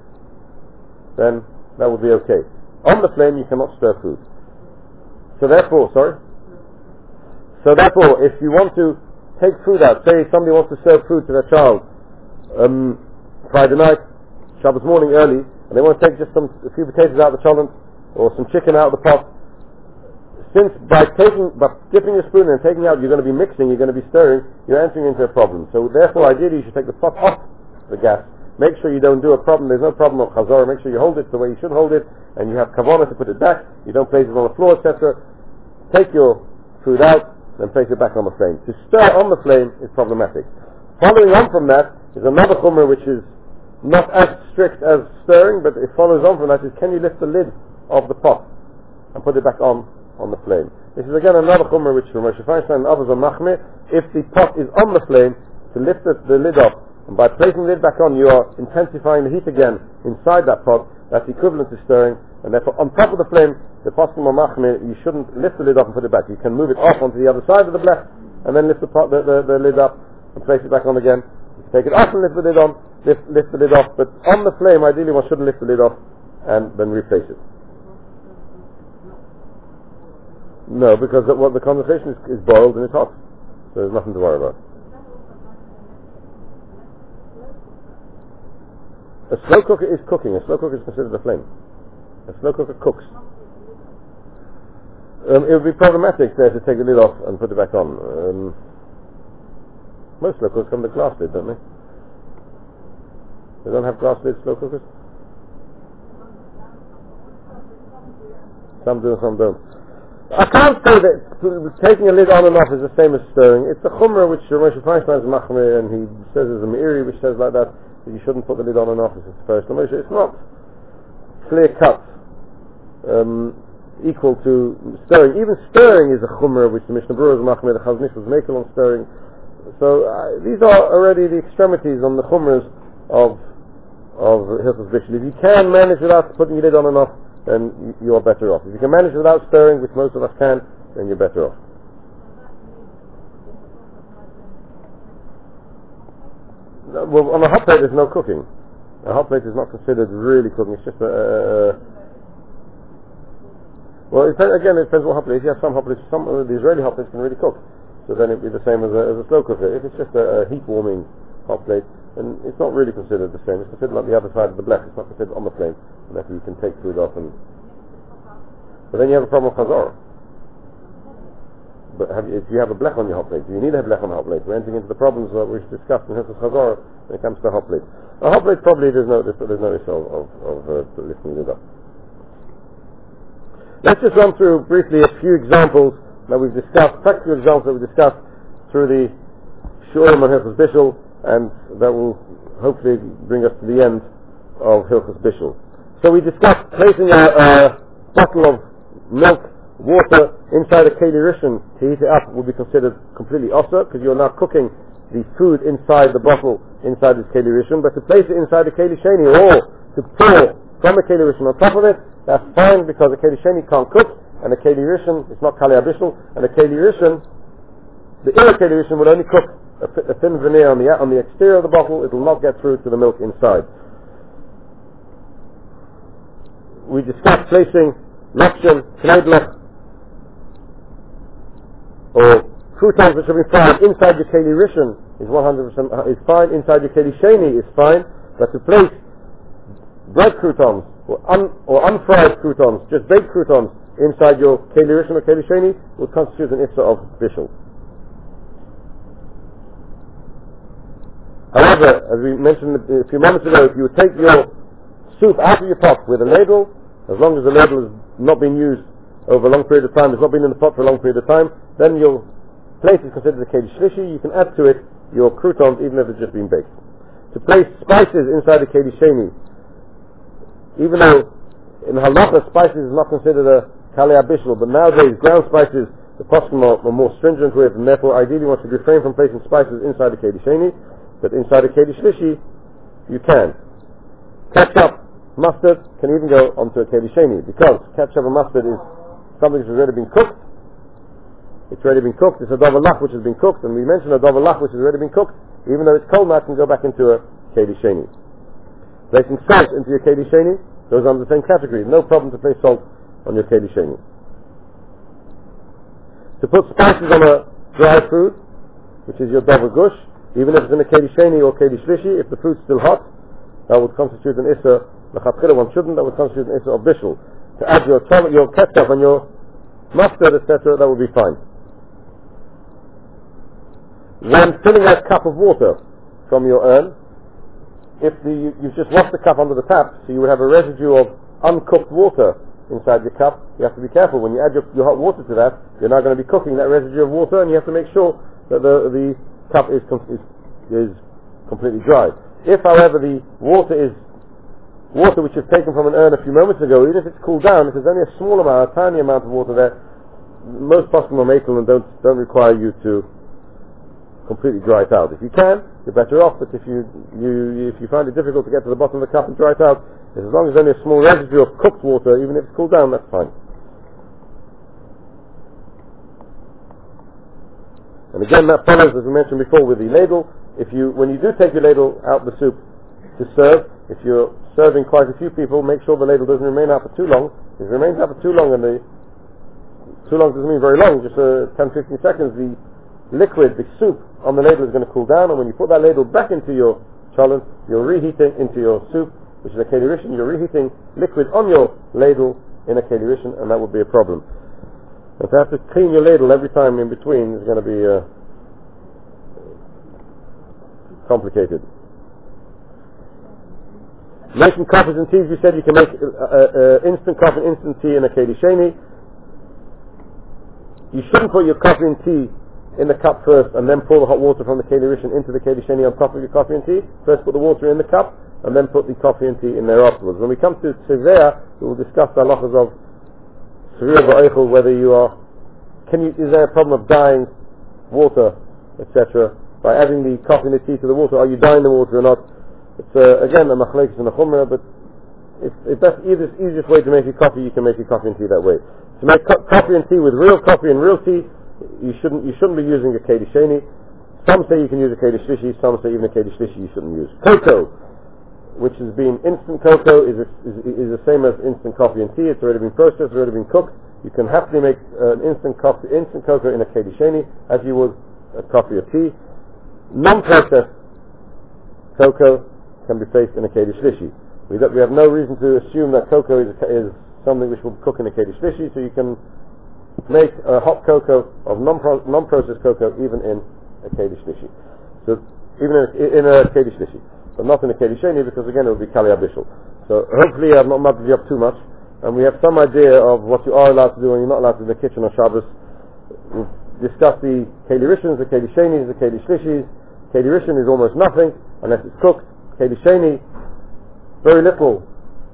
then that would be okay. On the flame you cannot stir food. So therefore, if you want to take food out, say somebody wants to serve food to their child Friday night, Shabbos morning early, and they want to take just a few potatoes out of the cholent or some chicken out of the pot, since by dipping your spoon in and taking out, you're going to be mixing, you're going to be stirring, you're entering into a problem. So therefore, ideally you should take the pot off the gas. Make sure you don't do a problem. There's no problem of chazorah. Make sure you hold it the way you should hold it, and you have kavanah to put it back. You don't place it on the floor, etc. Take your food out, then place it back on the flame. To stir on the flame is problematic. Following on from that is another chumrah, which is not as strict as stirring, but it follows on from that is, can you lift the lid of the pot and put it back on the flame? This is again another chumrah which Moshe Feinstein and others are machmir. If the pot is on the flame, to lift the lid off, and by placing the lid back on, you are intensifying the heat again inside that pot. That's equivalent to stirring, and therefore on top of the flame, the poskim machmir, you shouldn't lift the lid up and put it back. You can move it off onto the other side of the blech, and then lift the lid up and place it back on again. You can take it off and lift the lid on, lift the lid off, but on the flame ideally one shouldn't lift the lid off and then replace it. No, because the condensation is boiled and it's hot, so there's nothing to worry about. A slow cooker is cooking. A slow cooker is considered a flame. A slow cooker cooks. It would be problematic there to take the lid off and put it back on. Most slow cookers come with glass lid, don't they? They don't have glass lid slow cookers? Some do and some don't. I can't say that taking a lid on and off is the same as stirring. It's the Chumrah which Moshe Feinstein is machmir, and he says there's a Meiri which says like that, that you shouldn't put the lid on and off as it's first. And Moshe, it's not clear cut equal to stirring. Even stirring is a Chumrah which the Mishnah Berurah is machmir, the Chaznish was making on stirring. So these are already the extremities on the Chumrahs of Hilchos Bishul. If you can manage without putting your lid on and off, then you're better off. If you can manage without stirring, which most of us can, then you're better off. No, well, on a hot plate there's no cooking. A hot plate is not considered really cooking. It's just a well, it depends what hot plate. If you have some hot plates, some of the Israeli hot plates can really cook, so then it'd be the same as a slow cooker. If it's just a heat warming hot plate, and it's not really considered the same. It's considered like the other side of the blech. It's not considered on the flame, and therefore you can take food off. And but then you have a problem with chazorah. But if you have a blech on your hot plate, do you need a blech on a hot plate? We're entering into the problems that we discussed in Hilchos Chazorah when it comes to a hot plate. A hot plate probably there's no issue of lifting it up. Let's just run through briefly a few examples that we've discussed, practical examples that we discussed through the Shurim on Hilchos Bishul, and that will hopefully bring us to the end of Hilchos Bishul. So we discussed placing a bottle of milk, water, inside a keli rishon to heat it up would be considered completely osur, because you're now cooking the food inside the bottle, inside this keli rishon. But to place it inside a keli sheni, or to pour from a keli rishon on top of it, that's fine, because a keli sheni can't cook, and a keli rishon, it's not kalei habishul, and a keli rishon, the inner keli rishon will only cook a thin veneer on the exterior of the bottle. It will not get through to the milk inside. We discussed placing lokshen, knedlach, or croutons which have been fried inside the keli rishon is 100% is fine. Inside the keli sheni is fine, but to place bread croutons or unfried croutons, just baked croutons, inside your keli rishon or keli sheni will constitute an issa of bishul. However, as we mentioned a few moments ago, if you take your soup out of your pot with a ladle, as long as the ladle has not been used over a long period of time, has not been in the pot for a long period of time, then your plate is considered a keli shlishi. You can add to it your croutons even if it's just been baked. To place spices inside a keli sheni, even though in halacha spices is not considered a kalei habishul, but nowadays ground spices the poskim are more stringent with, and therefore ideally one should refrain from placing spices inside a keli sheni. But inside a keli shlishi, you can. Ketchup, mustard can even go onto a keli sheni, because ketchup and mustard is something that's already been cooked. It's already been cooked. It's a davar lach which has been cooked, and we mentioned a davar lach which has already been cooked. Even though it's cold now, it can go back into a keli sheni. Placing salt into your keli sheni goes under the same category. No problem to place salt on your keli sheni. To put spices on a dry food, which is your davar gush, even if it's in a keli sheni or keli shlishi, if the food's still hot, that would constitute an issa. L'chatchila one shouldn't. That would constitute an issa of bishul. To add your ketchup and your mustard, etc., that would be fine. When filling a cup of water from your urn, if you've just washed the cup under the tap, so you would have a residue of uncooked water inside your cup, you have to be careful. When you add your hot water to that, you're now going to be cooking that residue of water, and you have to make sure that the cup is completely dry. If, however, the water is water which you've taken from an urn a few moments ago, even if it's cooled down, if there's only a small amount, a tiny amount of water there, most possible makel and don't require you to completely dry it out. If you can, you're better off. But if you find it difficult to get to the bottom of the cup and dry it out, as long as there's only a small residue of cooked water, even if it's cooled down, that's fine. And again, that follows, as we mentioned before, with the ladle. When you do take your ladle out the soup to serve, if you're serving quite a few people, make sure the ladle doesn't remain out for too long. If it remains out for too long, and too long doesn't mean very long, just 10-15 seconds, the liquid, the soup on the ladle is going to cool down, and when you put that ladle back into your cholent, you're reheating into your soup, which is a keli rishon. You're reheating liquid on your ladle in a keli rishon, and that would be a problem. If you have to clean your ladle every time in between, it's going to be complicated. Making coffees and teas, we said you can make instant coffee and instant tea in a keli sheni. You shouldn't put your coffee and tea in the cup first and then pour the hot water from the Keli Rishon into the Keli Sheni on top of your coffee and tea. First put the water in the cup and then put the coffee and tea in there afterwards. When we come to Tzivea, we will discuss the halachas of Tzivea Ba'ochel, whether you are, is there a problem of dyeing water, etc., by adding the coffee and the tea to the water? Are you dyeing the water or not? It's again a machlekes and a chumrah, but if that's the easiest way to make your coffee, you can make your coffee and tea that way. To make coffee and tea with real coffee and real tea, you shouldn't be using a Keli Sheni. Some say you can use a Keli Shlishi, some say even a Keli Shlishi you shouldn't use. Cocoa, which has been instant cocoa, is the same as instant coffee and tea. It's already been processed, already been cooked. You can happily make an instant cocoa in a Keli Sheni as you would a coffee or tea. Non-processed cocoa can be placed in a Keli Shlishi. We have no reason to assume that cocoa is something which will cook in a Keli Shlishi, so you can make a hot cocoa of non-processed cocoa even in a Keli Shlishi. So even in a Keli Shlishi, but not in a Keli Sheni, because again it will be Kali Abishal. So hopefully I've not muddled you up too much, and we have some idea of what you are allowed to do and you're not allowed to do in the kitchen on Shabbos. We've discussed the Keli Rishons, the Keli Shenis, the Keli Shlishis. Keli Rishon is almost nothing unless it's cooked. Keli Sheni, very little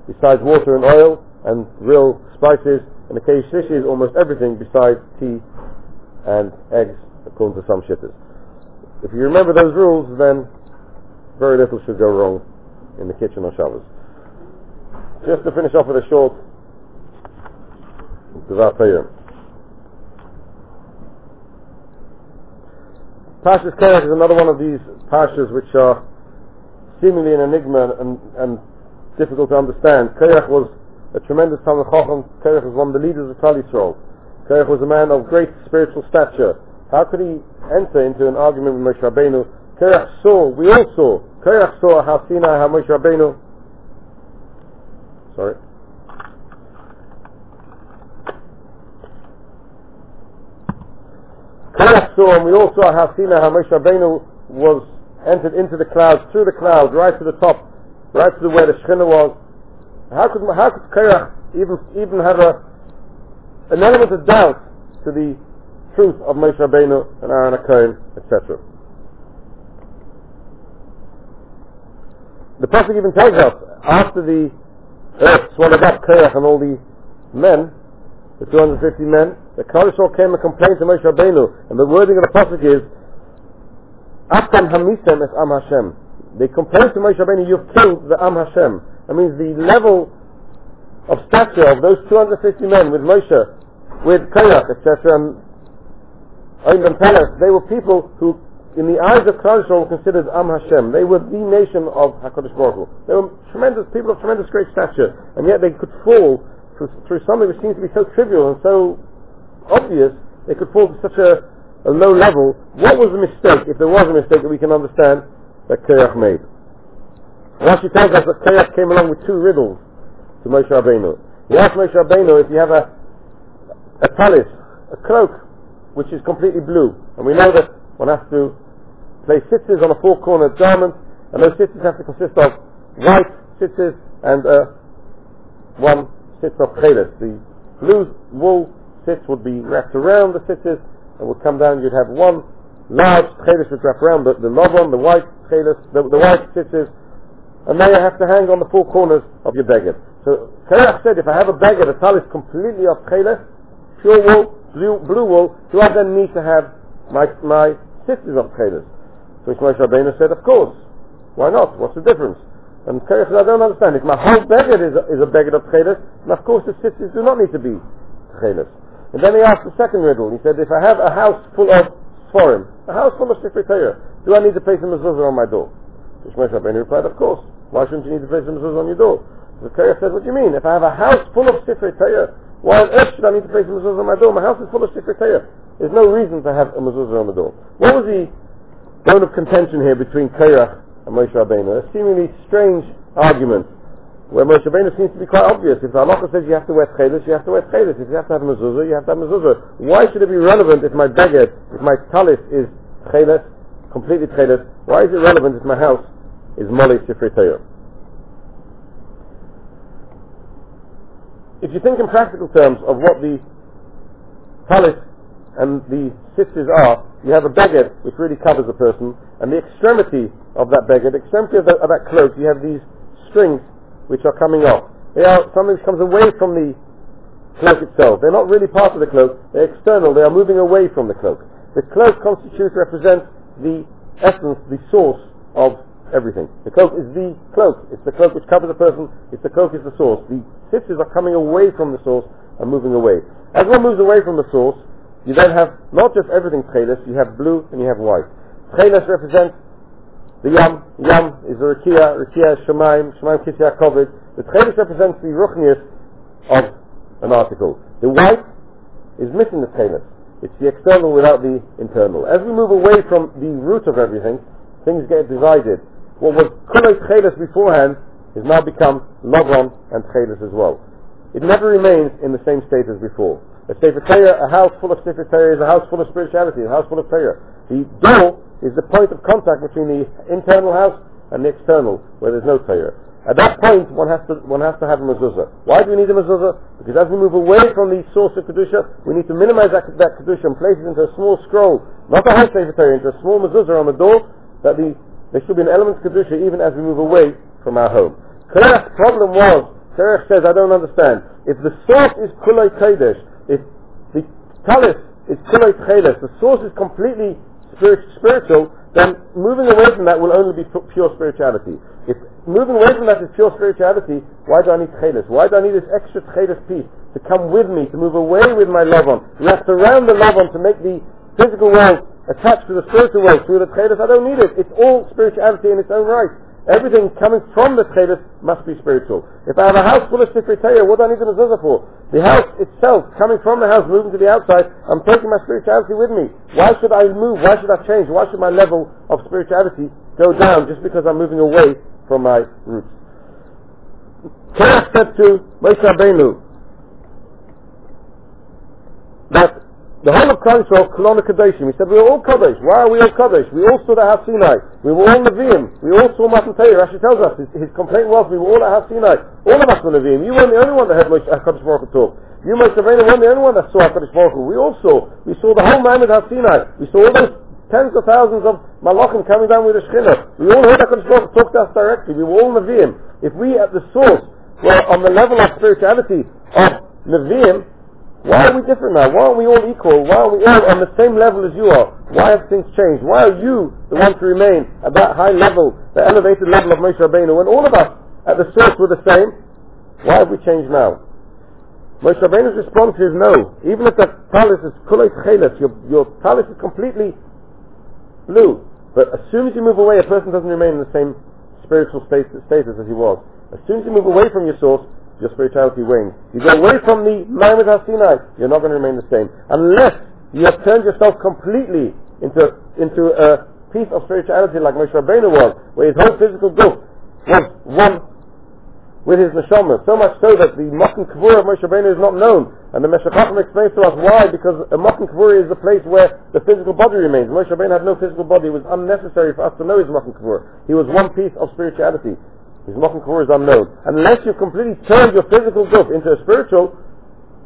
besides water and oil and real spices, and the Keli Shlishi is almost everything besides tea and eggs, according to some shitters. If you remember those rules, then very little should go wrong in the kitchen on Shabbos. Just to finish off with a short Dvar Torah. Parshas Korach is another one of these parshas which are seemingly an enigma and difficult to understand. Korach was a tremendous Talmid Chacham. Korach was one of the leaders of Klal Yisrael. Korach was a man of great spiritual stature. How could he enter into an argument with Moshe Rabbeinu? Korach saw how Sinai, how Moshe Rabbeinu and we all saw how Sinai, how Moshe Rabbeinu was entered into the clouds, through the clouds, right to the top, right to where the Shekhinah was. How could Korach even have an element of doubt to the truth of Moshe Rabbeinu and Aaron HaKohen, etc.? The Pasuk even tells us, after the earth swallowed up Korach and all the men, the 250 men, the Klal Yisrael came and complained to Moshe Rabbeinu, and the wording of the pasuk is, "Atam hamisem es Am Hashem." They complained to Moshe Rabbeinu, "You've killed the Am Hashem." That means the level of stature of those 250 men with Moshe, with Korach, etc., and Omer and Peres, they were people who, in the eyes of Klal Yisrael, were considered Am Hashem. They were the nation of Hakadosh Baruch Hu. They were tremendous people of tremendous great stature, and yet they could fall through something which seems to be so trivial and so obvious. They could fall to such a low level. What was the mistake, if there was a mistake that we can understand, that Korach made? Rashi tells us that Korach came along with two riddles to Moshe Rabbeinu. He asked Moshe Rabbeinu if you have a talis, a cloak, which is completely blue, and we know that one has to place sitters on a four-cornered garment, and those sitters have to consist of white sitters and one sits of cheles. The blue wool sits would be wrapped around the sitters and would come down. You'd have one large cheles which wrap around the lavon, the white cheles, the white sitters, and now you have to hang on the four corners of your baguette. So Korach said, if I have a baguette, a talis completely of cheles, pure wool, blue wool, do I then need to have my sitters of cheles? So Moshe Rabbeinu said, of course, why not? What's the difference? And Korach said, I don't understand. If my whole baguette is a baguette of cheles, then of course the sitters do not need to be cheles. And then he asked the second riddle. He said, if I have a house full of Sforim, a house full of Sifrei Torah, do I need to place a mezuzah on my door? So Moshe Rabbeinu replied, of course. Why shouldn't you need to place a mezuzah on your door? So Korach said, what do you mean? If I have a house full of Sifrei Torah, why on earth should I need to place a mezuzah on my door? My house is full of Sifrei Torah. There's no reason to have a mezuzah on the door. What was the bone of contention here between Korach and Moshe Rabbeinu? A seemingly strange argument, where Moshe Rabbeinu seems to be quite obvious. If the halacha says you have to wear tchelis, you have to wear tchelis. If you have to have a mezuzah, you have to have a mezuzah. Why should it be relevant if my baguette, if my talis is tchelis, completely tchelis? Why is it relevant if my house is moli sifrei Torah? If you think in practical terms of what the talis and the sisters are, you have a beged which really covers the person, and the extremity of that beged, extremity of that cloak, you have these strings which are coming off. They are something which comes away from the cloak itself. They're not really part of the cloak, they're external, they are moving away from the cloak. The cloak represents the essence, the source of everything. The cloak is the cloak. It's the cloak which covers the person. It's the cloak is the source. The sisters are coming away from the source and moving away. As one moves away from the source, you then have not just everything treilus, you have blue and you have white. Treilus represents the yam. Yam is the rakia. Rakia is shemaim. Shemaim kisya covered. The treilus represents the ruchnius of an article. The white is missing the treilus. It's the external without the internal. As we move away from the root of everything, things get divided. What was kolei treilus beforehand has now become logron and treilus as well. It never remains in the same state as before. A Sefer Torah, a house full of Sefer Torah, is a house full of spirituality, a house full of Torah. The door is the point of contact between the internal house and the external, where there's no Torah. At that point, one has to have a mezuzah. Why do we need a mezuzah? Because as we move away from the source of kedusha, we need to minimize that kedusha and place it into a small scroll, not a high Sefer Torah, into a small mezuzah on the door, that there should be an element of kedusha even as we move away from our home. Terach's problem was, Terach says, I don't understand. If the source is kulei kodesh, if the talis is kulei treilus, the source is completely spiritual, then moving away from that will only be pure spirituality. If moving away from that is pure spirituality, why do I need treilus? Why do I need this extra treilus piece to come with me, to move away with my love on? We have to surround the love on to make the physical world attached to the spiritual world through the treilus. I don't need it. It's all spirituality in its own right. Everything coming from the treilus must be spiritual. If I have a house full of Sefer Torah, what do I need the mezuzah for? The house itself, coming from the house, moving to the outside, I'm taking my spirituality with me. Why should I move? Why should I change? Why should my level of spirituality go down just because I'm moving away from my roots? Terach said to Moshe Rabbeinu that the whole of Klal Yisrael, Kolon HaKadoshim. He said, we are all Kadosh. Why are we all Kadosh? We all stood at Har Sinai. We were all Nevi'im. We all saw Matan Torah. Rashi tells us, his complaint was, we were all at Har Sinai. All of us were Nevi'im. You weren't the only one that heard HaKadosh Baruch Hu talk. You, Moshe Rabbeinu, weren't the only one that saw HaKadosh Baruch Hu. We all saw. We saw the whole man at Har Sinai. We saw all those tens of thousands of Malachim coming down with the Shekhinah. We all heard HaKadosh Baruch Hu talk to us directly. We were all Nevi'im. If we at the source were on the level of spirituality of Nevi'im, why are we different now? Why aren't we all equal? Why are we all on the same level as you are? Why have things changed? Why are you the one to remain at that high level, the elevated level of Moshe Rabbeinu, when all of us at the source were the same? Why have we changed now? Moshe Rabbeinu's response is no. Even if the talis is kulei treilus, your talis is completely blue. But as soon as you move away, a person doesn't remain in the same spiritual status as he was. As soon as you move away from your source, your spirituality wings. You go away from the Ma'amad Har-Sinai, you're not going to remain the same. Unless you have turned yourself completely into a piece of spirituality like Moshe Rabbeinu was, where his whole physical gulf was one with his neshama. So much so that the Matan Kavura of Moshe Rabbeinu is not known. And the Meshech Chacham explains to us why, because a Matan Kavura is the place where the physical body remains. Moshe Rabbeinu had no physical body. It was unnecessary for us to know his Matan Kavura. He was one piece of spirituality. His Matan Kavura is unknown. Unless you completely turn your physical self into a spiritual,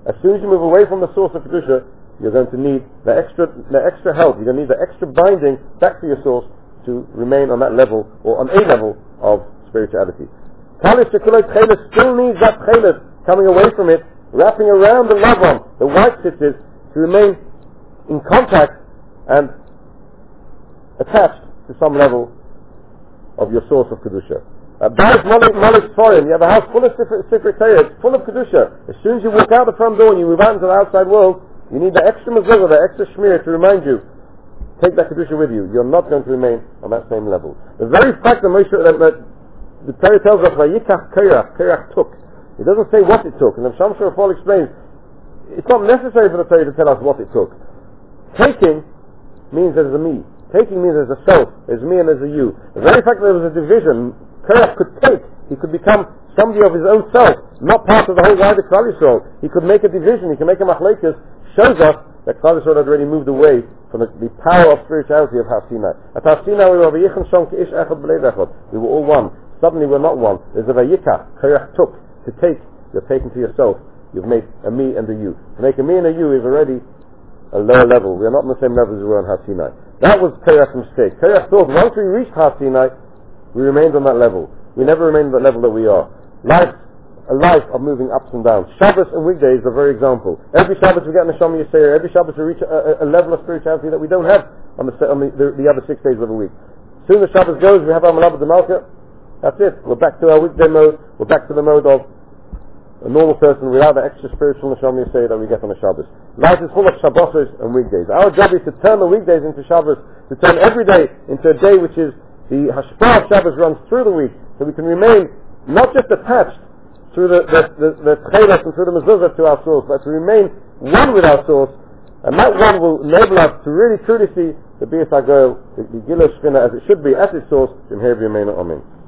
as soon as you move away from the source of Kedusha, you're going to need the extra help. You're going to need the extra binding back to your source to remain on that level, or on a level of spirituality. Talis Shekulei Treilus still needs that Treilus coming away from it, wrapping around the Lavan, the white sisters, to remain in contact and attached to some level of your source of Kedusha. That is knowledge foreign. You have a house full of secretariats, full of Kedusha. As soon as you walk out the front door and you move out into the outside world, you need the extra mezuzah, the extra shmir to remind you, take that Kedusha with you. You're not going to remain on that same level. The very fact that Moshe, the Torah tells us, Vayikach Korach took. It doesn't say what it took. And the Sham Shurafal explains, it's not necessary for the Torah to tell us what it took. Taking means there's a me. Taking means there's a self. There's me and there's a you. The very fact that there was a division, Korach could take. He could become somebody of his own self, not part of the whole wider Klal Yisrael. He could make a division. He could make a machlekes. Shows us that Klal Yisrael had already moved away from the power of spirituality of Har Sinai. At Har Sinai, we were all one. Suddenly, we're not one. There's a vayikach. Korach took. To take, you're taking to yourself. You've made a me and a you. To make a me and a you is already a lower level. We are not on the same level as we were on Har Sinai. That was Korach mistake. Korach thought once we reached Har Sinai, we remained on that level. We never remained at the level that we are. A life of moving ups and downs. Shabbos and weekdays are a very example. Every Shabbos we get Neshama Yisrael. Every Shabbos we reach a level of spirituality that we don't have on the other 6 days of the week. Soon as Shabbos goes, we have our Malabah D'Malka. That's it. We're back to our weekday mode. We're back to the mode of a normal person without the extra spiritual Neshama Yisrael that we get on a Shabbos. Life is full of Shabbosos and weekdays. Our job is to turn the weekdays into Shabbos, to turn every day into a day which is the Hashpah of Shabbos runs through the week, so we can remain not just attached through the Tchelas and through the Mezuzah to our source, but to remain one with our source, and that one will enable us to really truly see the Bias HaGoel, the Gilo Shechina as it should be at its source, and here we remain. Amen.